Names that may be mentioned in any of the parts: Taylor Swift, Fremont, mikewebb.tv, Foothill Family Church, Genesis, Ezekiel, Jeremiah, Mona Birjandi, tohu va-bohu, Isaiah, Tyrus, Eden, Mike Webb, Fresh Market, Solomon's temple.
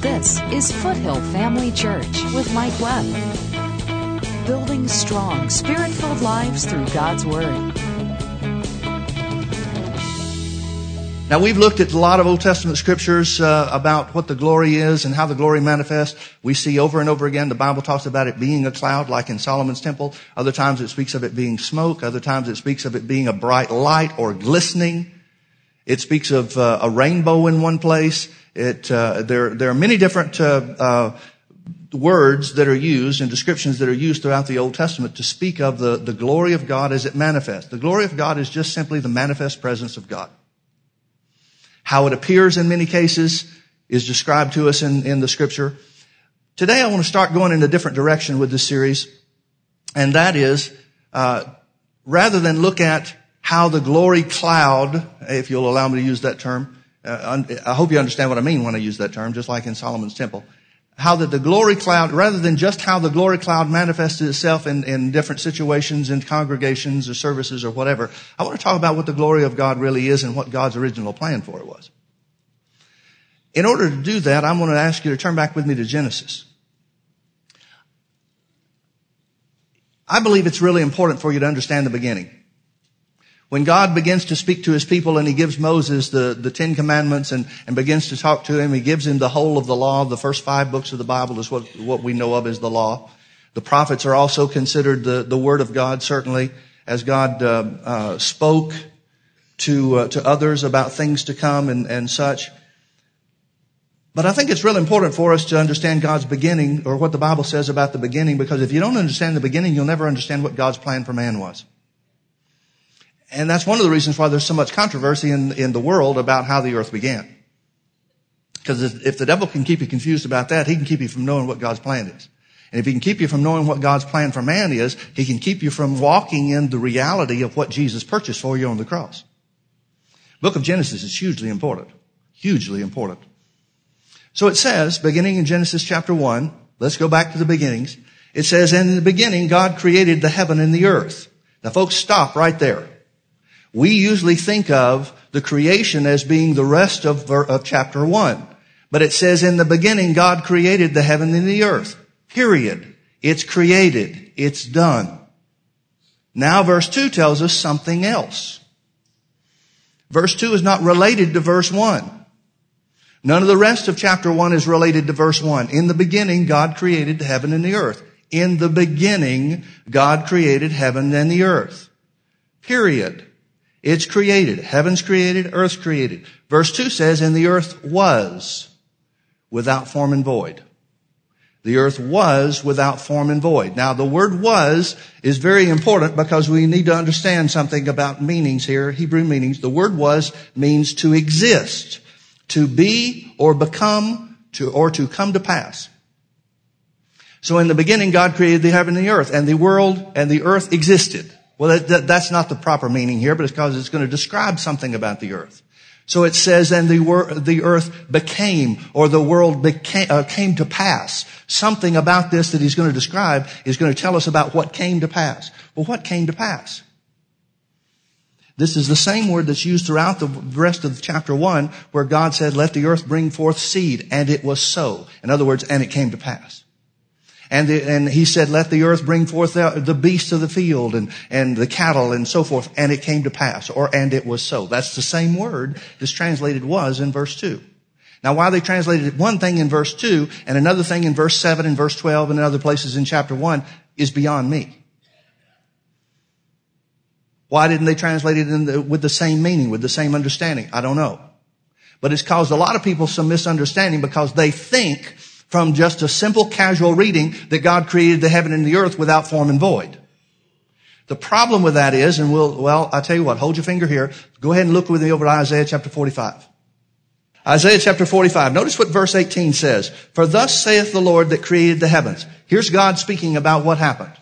This is Foothill Family Church with Mike Webb. Building strong, spirit-filled lives through God's Word. Now, we've looked at a lot of Old Testament scriptures about what the glory is and how the glory manifests. We see over and over again the Bible talks about it being a cloud, like in Solomon's temple. Other times it speaks of it being smoke. Other times it speaks of it being a bright light or glistening. It speaks of a rainbow in one place. There are many different words that are used and descriptions that are used throughout the Old Testament to speak of the glory of God as it manifests. The glory of God is just simply the manifest presence of God. How it appears in many cases is described to us in the Scripture. Today I want to start going in a different direction with this series, and that is rather than look at how the glory cloud, if you'll allow me to use that term, I hope you understand what I mean when I use that term, just like in Solomon's temple. How that the glory cloud, rather than just how the glory cloud manifested itself in different situations, in congregations or services or whatever, I want to talk about what the glory of God really is and what God's original plan for it was. In order to do that, I'm going to ask you to turn back with me to Genesis. I believe it's really important for you to understand the beginning. When God begins to speak to his people and he gives Moses the Ten Commandments and begins to talk to him, he gives him the whole of the law. The first 5 books of the Bible is what we know of as the law. The prophets are also considered the Word of God, certainly, as God spoke to others about things to come and such. But I think it's really important for us to understand God's beginning, or what the Bible says about the beginning, because if you don't understand the beginning, you'll never understand what God's plan for man was. And that's one of the reasons why there's so much controversy in the world about how the earth began. Because if the devil can keep you confused about that, he can keep you from knowing what God's plan is. And if he can keep you from knowing what God's plan for man is, he can keep you from walking in the reality of what Jesus purchased for you on the cross. Book of Genesis is hugely important. Hugely important. So it says, beginning in Genesis chapter 1, let's go back to the beginnings. It says, in the beginning, God created the heaven and the earth. Now folks, stop right there. We usually think of the creation as being the rest of chapter 1. But it says, in the beginning, God created the heaven and the earth. Period. It's created. It's done. Now verse 2 tells us something else. Verse 2 is not related to verse 1. None of the rest of chapter 1 is related to verse 1. In the beginning, God created the heaven and the earth. In the beginning, God created heaven and the earth. Period. It's created. Heaven's created. Earth's created. Verse 2 says, and the earth was without form and void. The earth was without form and void. Now, the word was is very important because we need to understand something about meanings here, Hebrew meanings. The word was means to exist, to be or become, or to come to pass. So in the beginning, God created the heaven and the earth, and the world and the earth existed. Well, that's not the proper meaning here, but it's because it's going to describe something about the earth. So it says, and the earth became, or the world came to pass. Something about this that he's going to describe is going to tell us about what came to pass. Well, what came to pass? This is the same word that's used throughout the rest of chapter 1, where God said, let the earth bring forth seed, and it was so. In other words, and it came to pass. And he said, let the earth bring forth the beasts of the field and the cattle and so forth. And it came to pass, and it was so. That's the same word that's translated was in verse 2. Now, why they translated one thing in verse 2 and another thing in verse 7 and verse 12 and in other places in chapter 1 is beyond me. Why didn't they translate it with the same meaning, with the same understanding? I don't know. But it's caused a lot of people some misunderstanding because they think from just a simple casual reading that God created the heaven and the earth without form and void. The problem with that is, and I'll tell you what, hold your finger here. Go ahead and look with me over to Isaiah chapter 45. Isaiah chapter 45. Notice what verse 18 says. For thus saith the Lord that created the heavens. Here's God speaking about what happened.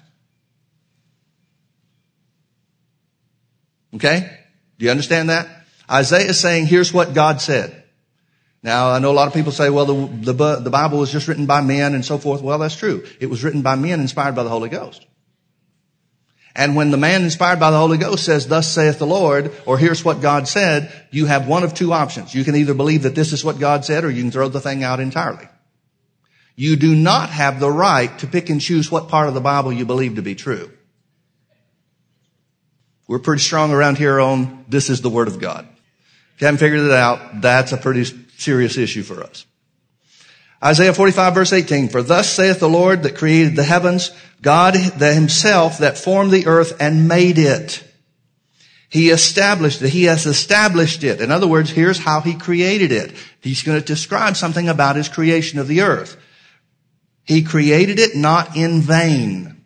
Okay? Do you understand that? Isaiah is saying, here's what God said. Now, I know a lot of people say, well, the Bible was just written by men and so forth. Well, that's true. It was written by men inspired by the Holy Ghost. And when the man inspired by the Holy Ghost says, thus saith the Lord, or here's what God said, you have one of two options. You can either believe that this is what God said, or you can throw the thing out entirely. You do not have the right to pick and choose what part of the Bible you believe to be true. We're pretty strong around here on this is the Word of God. If you haven't figured it out, that's a pretty serious issue for us. Isaiah 45 verse 18, for thus saith the Lord that created the heavens, God himself that formed the earth and made it. He established it. He has established it. In other words, here's how he created it. He's going to describe something about his creation of the earth. He created it not in vain.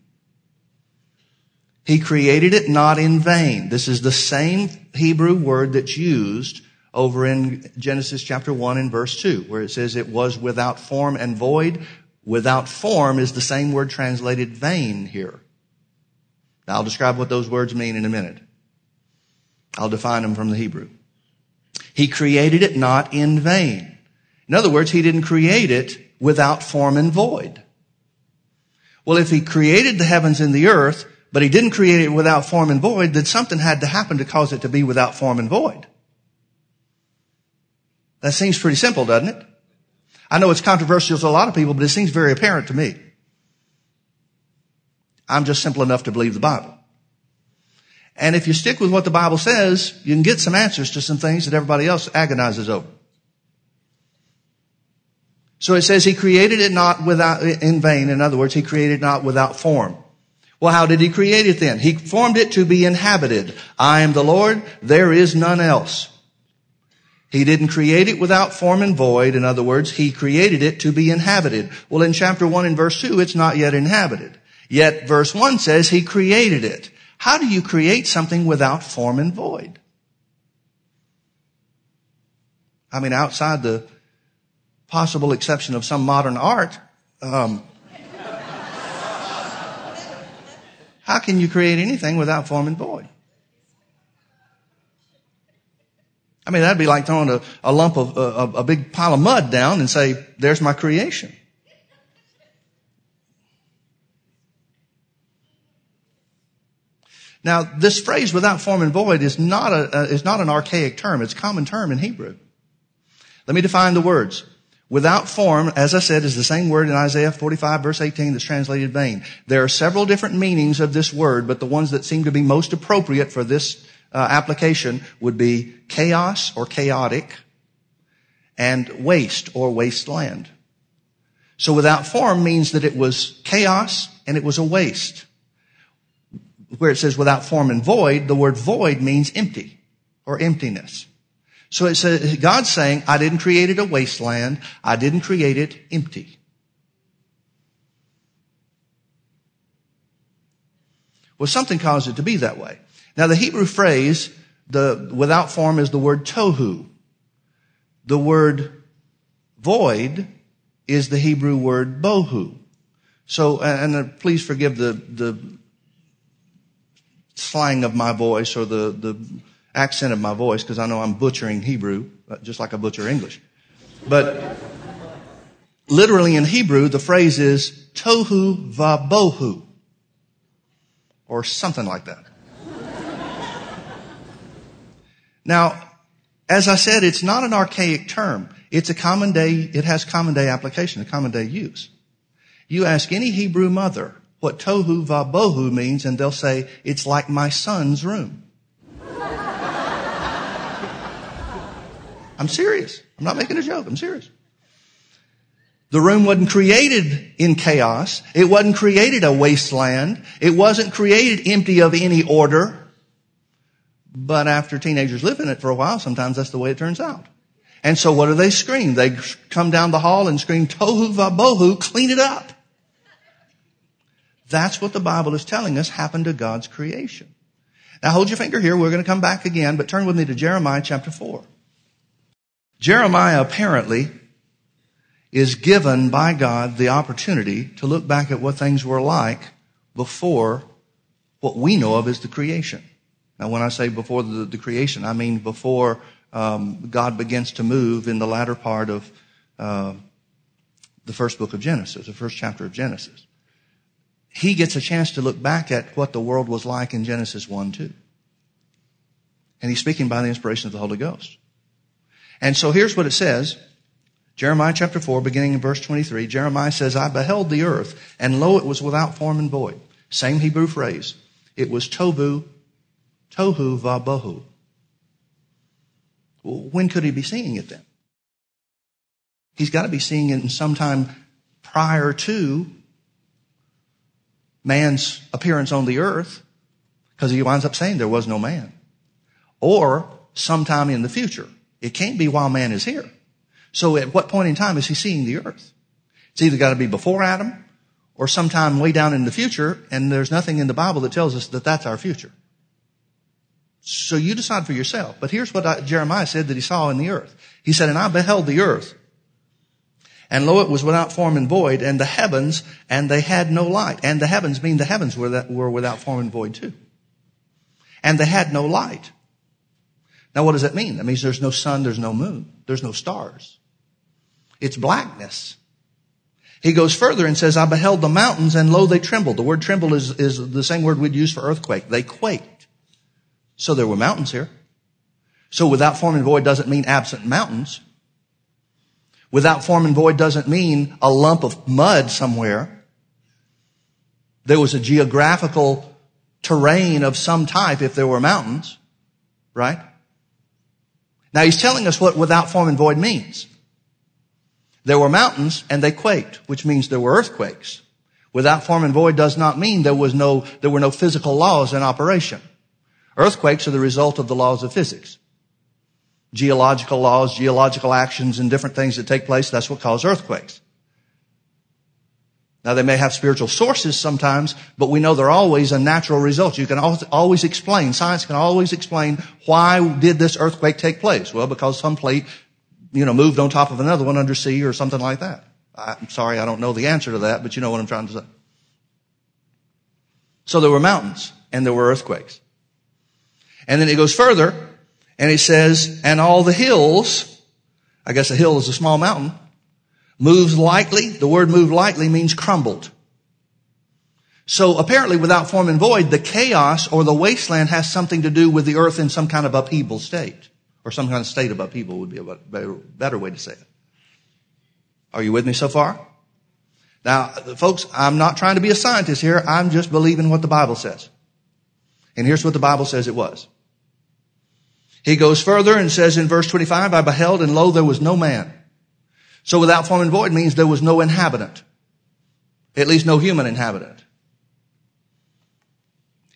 He created it not in vain. This is the same Hebrew word that's used over in Genesis chapter 1 and verse 2, where it says it was without form and void. Without form is the same word translated vain here. Now, I'll describe what those words mean in a minute. I'll define them from the Hebrew. He created it not in vain. In other words, he didn't create it without form and void. Well, if he created the heavens and the earth, but he didn't create it without form and void, then something had to happen to cause it to be without form and void. That seems pretty simple, doesn't it? I know it's controversial to a lot of people, but it seems very apparent to me. I'm just simple enough to believe the Bible. And if you stick with what the Bible says, you can get some answers to some things that everybody else agonizes over. So it says he created it not without in vain. In other words, he created it not without form. Well, how did he create it then? He formed it to be inhabited. I am the Lord, there is none else. He didn't create it without form and void. In other words, he created it to be inhabited. Well, in chapter 1 and verse 2, it's not yet inhabited. Yet verse 1 says he created it. How do you create something without form and void? I mean, outside the possible exception of some modern art, how can you create anything without form and void? I mean, that'd be like throwing a lump of a big pile of mud down and say, there's my creation. Now, this phrase without form and void is not an archaic term. It's a common term in Hebrew. Let me define the words. Without form, as I said, is the same word in Isaiah 45 verse 18 that's translated vain. There are several different meanings of this word, but the ones that seem to be most appropriate for this application would be chaos or chaotic and waste or wasteland. So without form means that it was chaos and it was a waste. Where it says without form and void, the word void means empty or emptiness. So it says, God's saying, I didn't create it a wasteland. I didn't create it empty. Well, something caused it to be that way. Now, the Hebrew phrase, the without form, is the word tohu. The word void is the Hebrew word bohu. So, and please forgive the slang of my voice or the accent of my voice, because I know I'm butchering Hebrew, just like I butcher English. But literally in Hebrew, the phrase is tohu va-bohu, or something like that. Now, as I said, it's not an archaic term. It's a common day, it has common day application, a common day use. You ask any Hebrew mother what tohu va-bohu means, and they'll say, it's like my son's room. I'm serious. I'm not making a joke. I'm serious. The room wasn't created in chaos. It wasn't created a wasteland. It wasn't created empty of any order. But after teenagers live in it for a while, sometimes that's the way it turns out. And so what do they scream? They come down the hall and scream, tohu va-bohu, clean it up. That's what the Bible is telling us happened to God's creation. Now hold your finger here. We're going to come back again, but turn with me to Jeremiah chapter 4. Jeremiah apparently is given by God the opportunity to look back at what things were like before what we know of as the creation. Now, when I say before the creation, I mean before God begins to move in the latter part of the first book of Genesis, the first chapter of Genesis. He gets a chance to look back at what the world was like in Genesis 1-2. And he's speaking by the inspiration of the Holy Ghost. And so here's what it says. Jeremiah chapter 4, beginning in verse 23, Jeremiah says, I beheld the earth, and lo, it was without form and void. Same Hebrew phrase. It was tohu va-bohu. Well, when could he be seeing it then? He's got to be seeing it in sometime prior to man's appearance on the earth, because he winds up saying there was no man. Or sometime in the future. It can't be while man is here. So at what point in time is he seeing the earth? It's either got to be before Adam or sometime way down in the future, and there's nothing in the Bible that tells us that that's our future. So you decide for yourself. But here's what Jeremiah said that he saw in the earth. He said, and I beheld the earth, and lo, it was without form and void, and the heavens, and they had no light. And the heavens mean the heavens were without form and void too. And they had no light. Now what does that mean? That means there's no sun, there's no moon, there's no stars. It's blackness. He goes further and says, I beheld the mountains, and lo, they trembled. The word tremble is the same word we'd use for earthquake. They quaked. So there were mountains here. So without form and void doesn't mean absent mountains. Without form and void doesn't mean a lump of mud somewhere. There was a geographical terrain of some type if there were mountains, right? Now he's telling us what without form and void means. There were mountains and they quaked, which means there were earthquakes. Without form and void does not mean there were no physical laws in operation. Earthquakes are the result of the laws of physics. Geological laws, geological actions, and different things that take place, that's what cause earthquakes. Now, they may have spiritual sources sometimes, but we know they're always a natural result. You can always explain, science can always explain, why did this earthquake take place? Well, because some plate, moved on top of another one under sea or something like that. I'm sorry, I don't know the answer to that, but you know what I'm trying to say. So there were mountains, and there were earthquakes. And then it goes further, and it says, and all the hills, I guess a hill is a small mountain, moves lightly. The word move lightly means crumbled. So apparently without form and void, the chaos or the wasteland has something to do with the earth in some kind of upheaval state, or some kind of state of upheaval would be a better way to say it. Are you with me so far? Now, folks, I'm not trying to be a scientist here. I'm just believing what the Bible says. And here's what the Bible says it was. He goes further and says in verse 25, I beheld, and lo, there was no man. So without form and void means there was no inhabitant, at least no human inhabitant.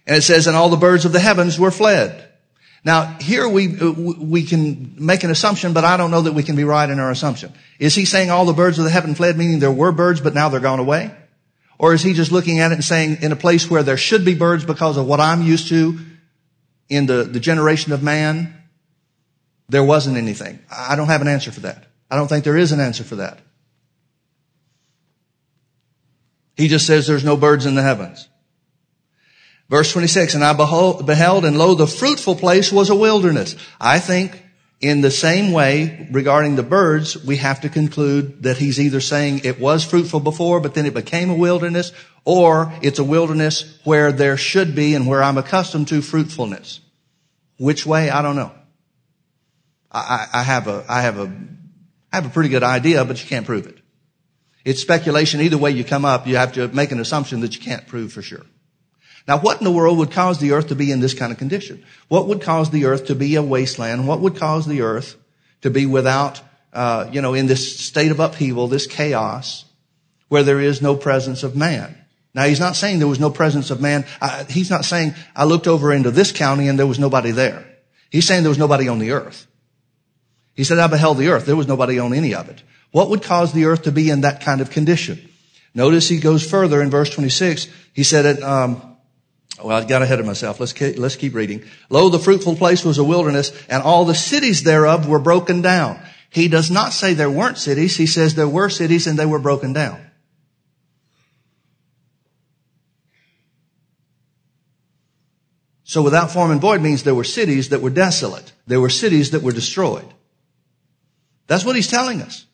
And it says, and all the birds of the heavens were fled. Now, here we can make an assumption, but I don't know that we can be right in our assumption. Is he saying all the birds of the heaven fled, meaning there were birds, but now they're gone away? Or is he just looking at it and saying in a place where there should be birds because of what I'm used to, in the generation of man, there wasn't anything. I don't have an answer for that. I don't think there is an answer for that. He just says there's no birds in the heavens. Verse 26, and I beheld, and lo, the fruitful place was a wilderness. I think in the same way regarding the birds, we have to conclude that he's either saying it was fruitful before, but then it became a wilderness, or it's a wilderness where there should be and where I'm accustomed to fruitfulness. Which way? I don't know. I have a pretty good idea, but you can't prove it. It's speculation. Either way you come up, you have to make an assumption that you can't prove for sure. Now, what in the world would cause the earth to be in this kind of condition? What would cause the earth to be a wasteland? What would cause the earth to be without, in this state of upheaval, this chaos, where there is no presence of man? Now, he's not saying there was no presence of man. He's not saying I looked over into this county and there was nobody there. He's saying there was nobody on the earth. He said, I beheld the earth. There was nobody on any of it. What would cause the earth to be in that kind of condition? Notice he goes further in verse 26. He said, I got ahead of myself. Let's keep reading. Lo, the fruitful place was a wilderness, and all the cities thereof were broken down. He does not say there weren't cities. He says there were cities and they were broken down. So without form and void means there were cities that were desolate. There were cities that were destroyed. That's what he's telling us.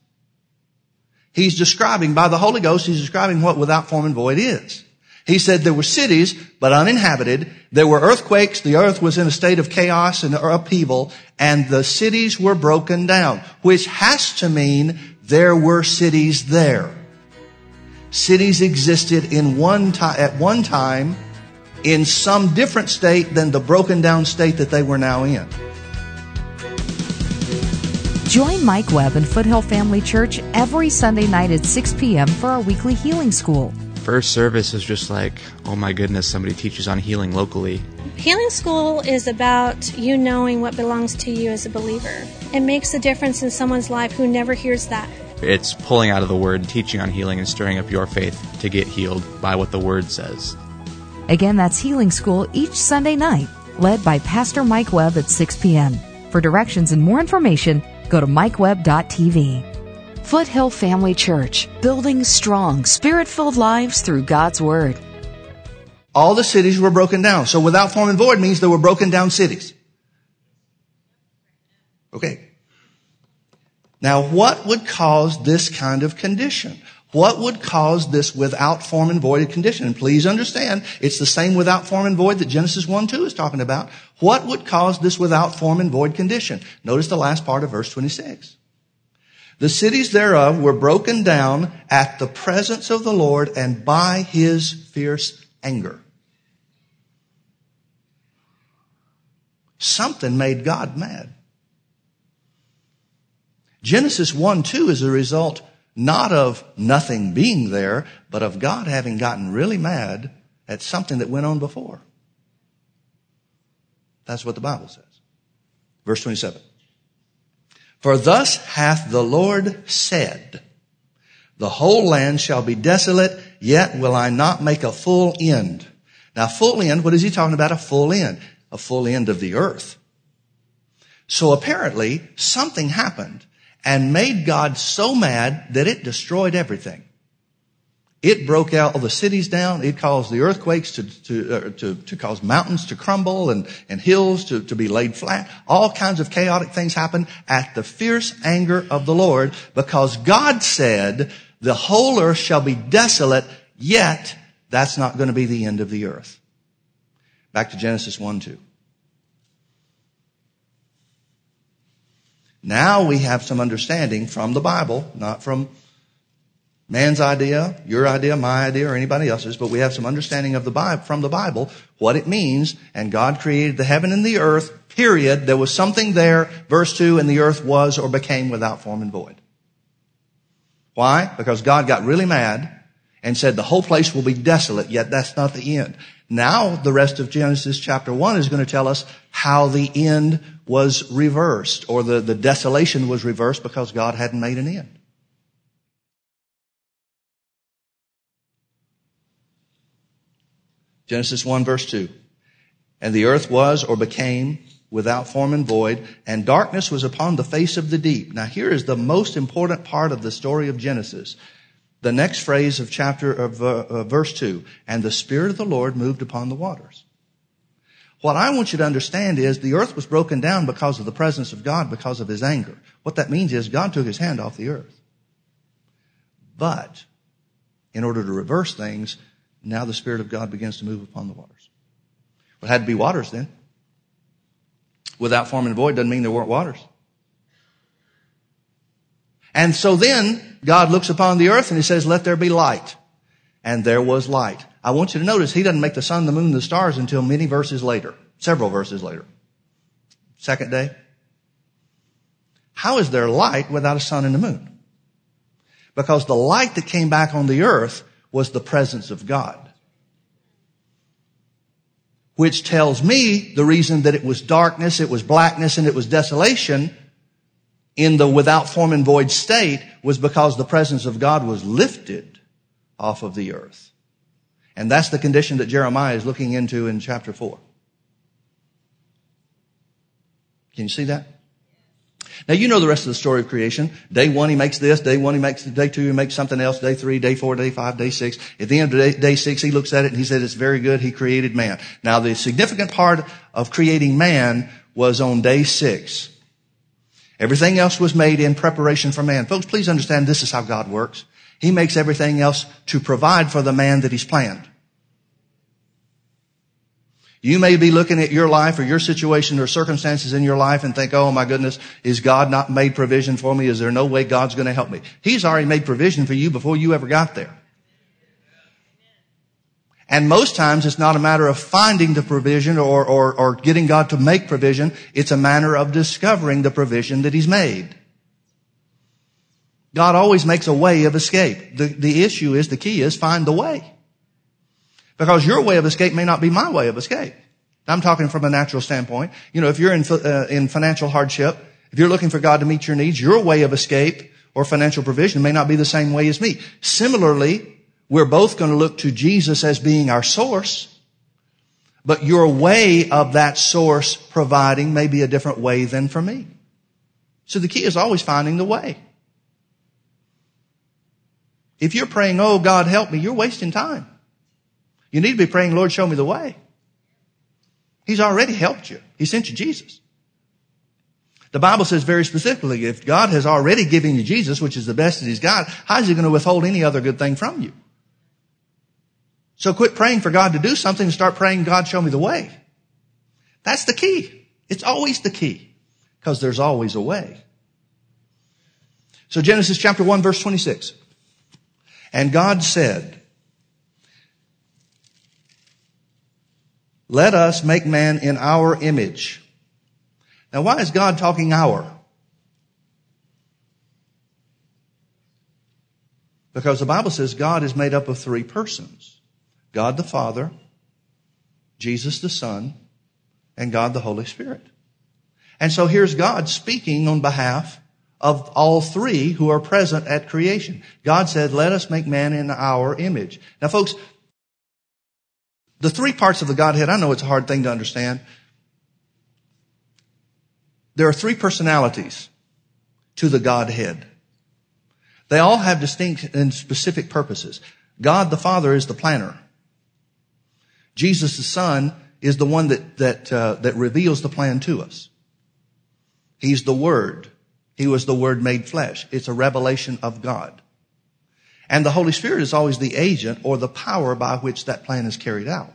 He's describing, by the Holy Ghost, he's describing what without form and void is. He said there were cities, but uninhabited. There were earthquakes. The earth was in a state of chaos and upheaval, and the cities were broken down, which has to mean there were cities there. Cities existed at one time in some different state than the broken down state that they were now in. Join Mike Webb and Foothill Family Church every Sunday night at 6 p.m. for our weekly healing school. First service is just like, oh my goodness, somebody teaches on healing locally. Healing school is about you knowing what belongs to you as a believer. It makes a difference in someone's life who never hears that. It's pulling out of the Word, teaching on healing, and stirring up your faith to get healed by what the Word says. Again, that's Healing School each Sunday night, led by Pastor Mike Webb at 6 p.m. For directions and more information, go to mikewebb.tv. Foothill Family Church, building strong, Spirit-filled lives through God's Word. All the cities were broken down. So without form and void means there were broken down cities. Okay. Now, what would cause this kind of condition? What would cause this without form and void condition? And please understand, it's the same without form and void that Genesis 1-2 is talking about. What would cause this without form and void condition? Notice the last part of verse 26. The cities thereof were broken down at the presence of the Lord and by his fierce anger. Something made God mad. Genesis 1-2 is a result not of nothing being there, but of God having gotten really mad at something that went on before. That's what the Bible says. Verse 27. For thus hath the Lord said, the whole land shall be desolate, yet will I not make a full end. Now, full end, what is he talking about? A full end. A full end of the earth. So apparently, something happened and made God so mad that it destroyed everything. It broke all the cities down. It caused the earthquakes to cause mountains to crumble and hills to be laid flat. All kinds of chaotic things happened at the fierce anger of the Lord, because God said, the whole earth shall be desolate, yet that's not going to be the end of the earth. Back to Genesis 1-2. Now we have some understanding from the Bible, not from man's idea, your idea, my idea, or anybody else's, but we have some understanding of the Bible, from the Bible, what it means. And God created the heaven and the earth, period. There was something there, verse 2, and the earth was or became without form and void. Why? Because God got really mad and said the whole place will be desolate, yet that's not the end. Now the rest of Genesis chapter 1 is going to tell us how the end was reversed, or the desolation was reversed, because God hadn't made an end. Genesis 1 verse 2. And the earth was or became without form and void, and darkness was upon the face of the deep. Now here is the most important part of the story of Genesis. The next phrase of verse 2, and the Spirit of the Lord moved upon the waters. What I want you to understand is the earth was broken down because of the presence of God, because of his anger. What that means is God took his hand off the earth. But in order to reverse things, now the Spirit of God begins to move upon the waters. Well, it had to be waters then. Without form and void doesn't mean there weren't waters. And so then God looks upon the earth and he says, let there be light. And there was light. I want you to notice he doesn't make the sun, the moon, the stars until many verses later, several verses later. Second day. How is there light without a sun and a moon? Because the light that came back on the earth was the presence of God. Which tells me the reason that it was darkness, it was blackness, and it was desolation in the without form and void state was because the presence of God was lifted off of the earth. And that's the condition that Jeremiah is looking into in chapter 4. Can you see that? Now, you know the rest of the story of creation. Day 1, he makes this. Day 1, he makes this. Day 2, he makes something else. Day 3, day 4, day 5, day 6. At the end of day 6, he looks at it and he said, it's very good. He created man. Now, the significant part of creating man was on day 6. Everything else was made in preparation for man. Folks, please understand this is how God works. He makes everything else to provide for the man that he's planned. You may be looking at your life or your situation or circumstances in your life and think, oh my goodness, is God not made provision for me? Is there no way God's going to help me? He's already made provision for you before you ever got there. And most times it's not a matter of finding the provision or getting God to make provision. It's a matter of discovering the provision that he's made. God always makes a way of escape. The key is find the way. Because your way of escape may not be my way of escape. I'm talking from a natural standpoint. You know, if you're in financial hardship, if you're looking for God to meet your needs, your way of escape or financial provision may not be the same way as me. Similarly, we're both going to look to Jesus as being our source, but your way of that source providing may be a different way than for me. So the key is always finding the way. If you're praying, oh, God, help me, you're wasting time. You need to be praying, Lord, show me the way. He's already helped you. He sent you Jesus. The Bible says very specifically, if God has already given you Jesus, which is the best that he's got, how is he going to withhold any other good thing from you? So quit praying for God to do something and start praying, God, show me the way. That's the key. It's always the key because there's always a way. So Genesis chapter 1, verse 26. And God said, let us make man in our image. Now, why is God talking our? Because the Bible says God is made up of three persons. God the Father, Jesus the Son, and God the Holy Spirit. And so here's God speaking on behalf of all three who are present at creation. God said, let us make man in our image. Now, folks, the three parts of the Godhead, I know it's a hard thing to understand. There are three personalities to the Godhead. They all have distinct and specific purposes. God the Father is the planner. Jesus the Son is the one that reveals the plan to us. He's the Word. He was the Word made flesh. It's a revelation of God. And the Holy Spirit is always the agent or the power by which that plan is carried out.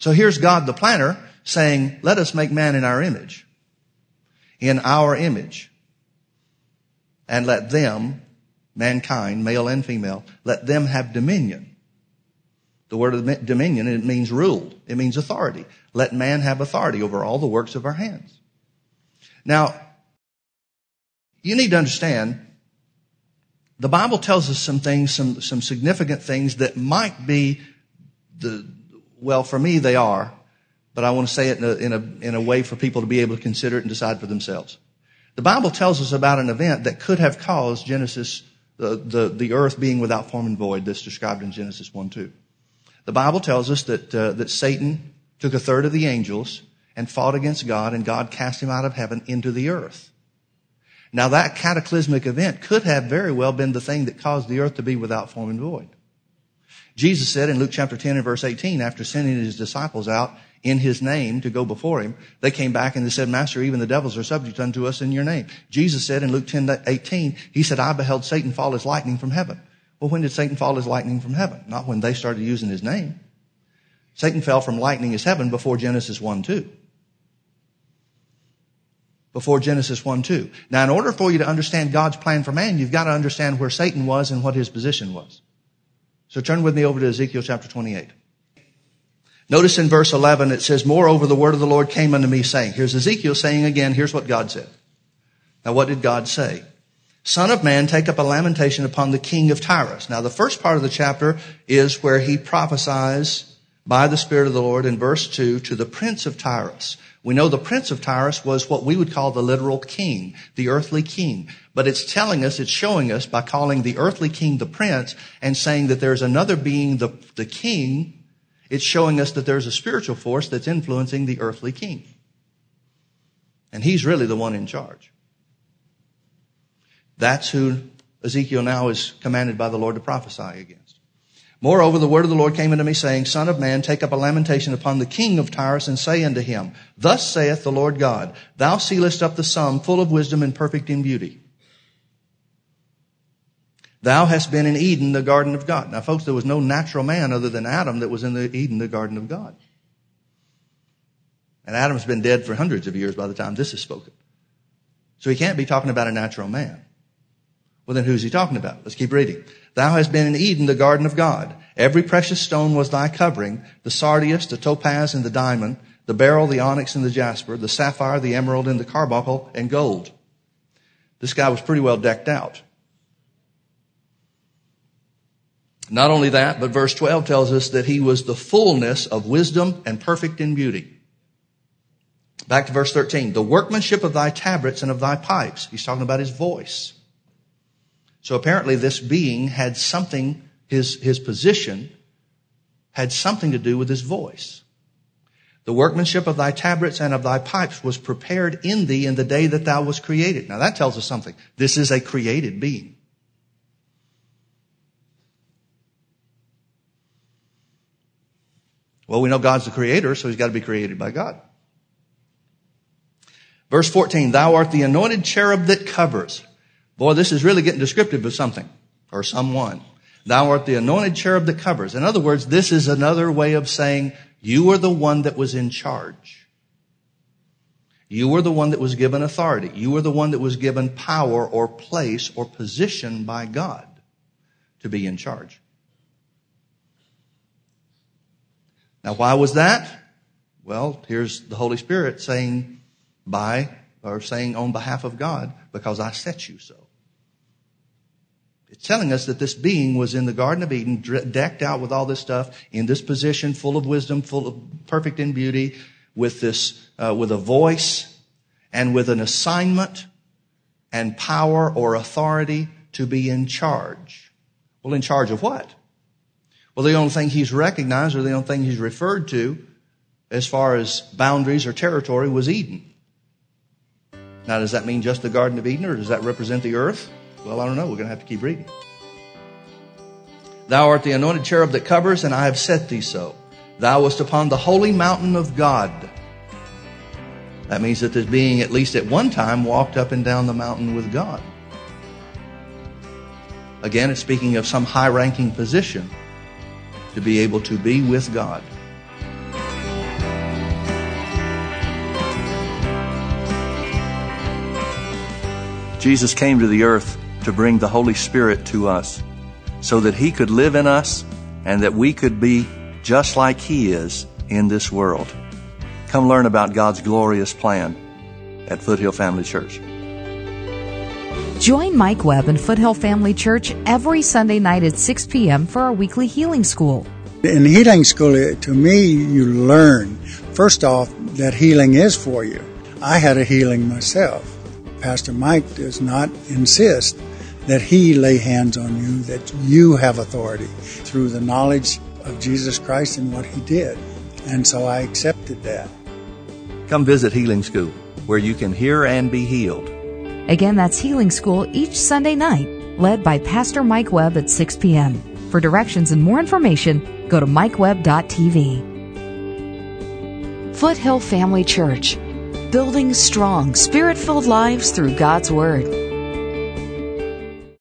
So here's God the planner saying, let us make man in our image. In our image. And let them, mankind, male and female, let them have dominion. The word dominion, it means rule. It means authority. Let man have authority over all the works of our hands. Now, you need to understand, the Bible tells us some things, some significant things that might be for me they are, but I want to say it in a way for people to be able to consider it and decide for themselves. The Bible tells us about an event that could have caused Genesis, the earth being without form and void, that's described in Genesis 1:2. The Bible tells us that Satan took a third of the angels and fought against God, and God cast him out of heaven into the earth. Now, that cataclysmic event could have very well been the thing that caused the earth to be without form and void. Jesus said in Luke chapter 10 and verse 18, after sending his disciples out in his name to go before him, they came back and they said, Master, even the devils are subject unto us in your name. Jesus said in Luke 10:18, he said, I beheld Satan fall as lightning from heaven. Well, when did Satan fall as lightning from heaven? Not when they started using his name. Satan fell from lightning as heaven before Genesis 1:2. Before Genesis 1:2. Now, in order for you to understand God's plan for man, you've got to understand where Satan was and what his position was. So turn with me over to Ezekiel chapter 28. Notice in verse 11, it says, moreover, the word of the Lord came unto me, saying, here's Ezekiel saying again, here's what God said. Now, what did God say? Son of man, take up a lamentation upon the king of Tyrus. Now, the first part of the chapter is where he prophesies by the Spirit of the Lord in verse 2 to the prince of Tyrus. We know the prince of Tyrus was what we would call the literal king, the earthly king. But it's telling us, it's showing us by calling the earthly king the prince and saying that there's another being the king. It's showing us that there's a spiritual force that's influencing the earthly king. And he's really the one in charge. That's who Ezekiel now is commanded by the Lord to prophesy against. Moreover, the word of the Lord came unto me, saying, Son of man, take up a lamentation upon the king of Tyrus, and say unto him, Thus saith the Lord God, Thou sealest up the sum, full of wisdom and perfect in beauty. Thou hast been in Eden, the garden of God. Now, folks, there was no natural man other than Adam that was in Eden, the garden of God. And Adam's been dead for hundreds of years by the time this is spoken. So he can't be talking about a natural man. Well, then who's he talking about? Let's keep reading. Thou hast been in Eden, the garden of God. Every precious stone was thy covering, the sardius, the topaz, and the diamond, the beryl, the onyx, and the jasper, the sapphire, the emerald, and the carbuncle, and gold. This guy was pretty well decked out. Not only that, but verse 12 tells us that he was the fullness of wisdom and perfect in beauty. Back to verse 13. The workmanship of thy tabrets and of thy pipes. He's talking about his voice. So apparently this being had something, his position had something to do with his voice. The workmanship of thy tabrets and of thy pipes was prepared in thee in the day that thou was created. Now that tells us something. This is a created being. Well, we know God's the creator, so he's got to be created by God. Verse 14, thou art the anointed cherub that covers. Boy, this is really getting descriptive of something or someone. Thou art the anointed cherub that covers. In other words, this is another way of saying you were the one that was in charge. You were the one that was given authority. You were the one that was given power or place or position by God to be in charge. Now, why was that? Well, here's the Holy Spirit saying on behalf of God, because I set you so. It's telling us that this being was in the Garden of Eden, decked out with all this stuff, in this position, full of wisdom, full of perfect in beauty, with this, with a voice, and with an assignment and power or authority to be in charge. Well, in charge of what? Well, the only thing he's recognized or the only thing he's referred to as far as boundaries or territory was Eden. Now, does that mean just the Garden of Eden, or does that represent the earth? Well, I don't know. We're going to have to keep reading. Thou art the anointed cherub that covers, and I have set thee so. Thou wast upon the holy mountain of God. That means that this being, at least at one time, walked up and down the mountain with God. Again, it's speaking of some high-ranking position to be able to be with God. Jesus came to the earth to bring the Holy Spirit to us so that he could live in us and that we could be just like he is in this world. Come learn about God's glorious plan at Foothill Family Church. Join Mike Webb and Foothill Family Church every Sunday night at 6 p.m. for our weekly healing school. In healing school, to me, you learn, first off, that healing is for you. I had a healing myself. Pastor Mike does not insist that he lay hands on you, that you have authority through the knowledge of Jesus Christ and what he did. And so I accepted that. Come visit Healing School, where you can hear and be healed. Again, that's Healing School each Sunday night, led by Pastor Mike Webb at 6 p.m. For directions and more information, go to mikewebb.tv. Foothill Family Church. Building strong, spirit-filled lives through God's Word.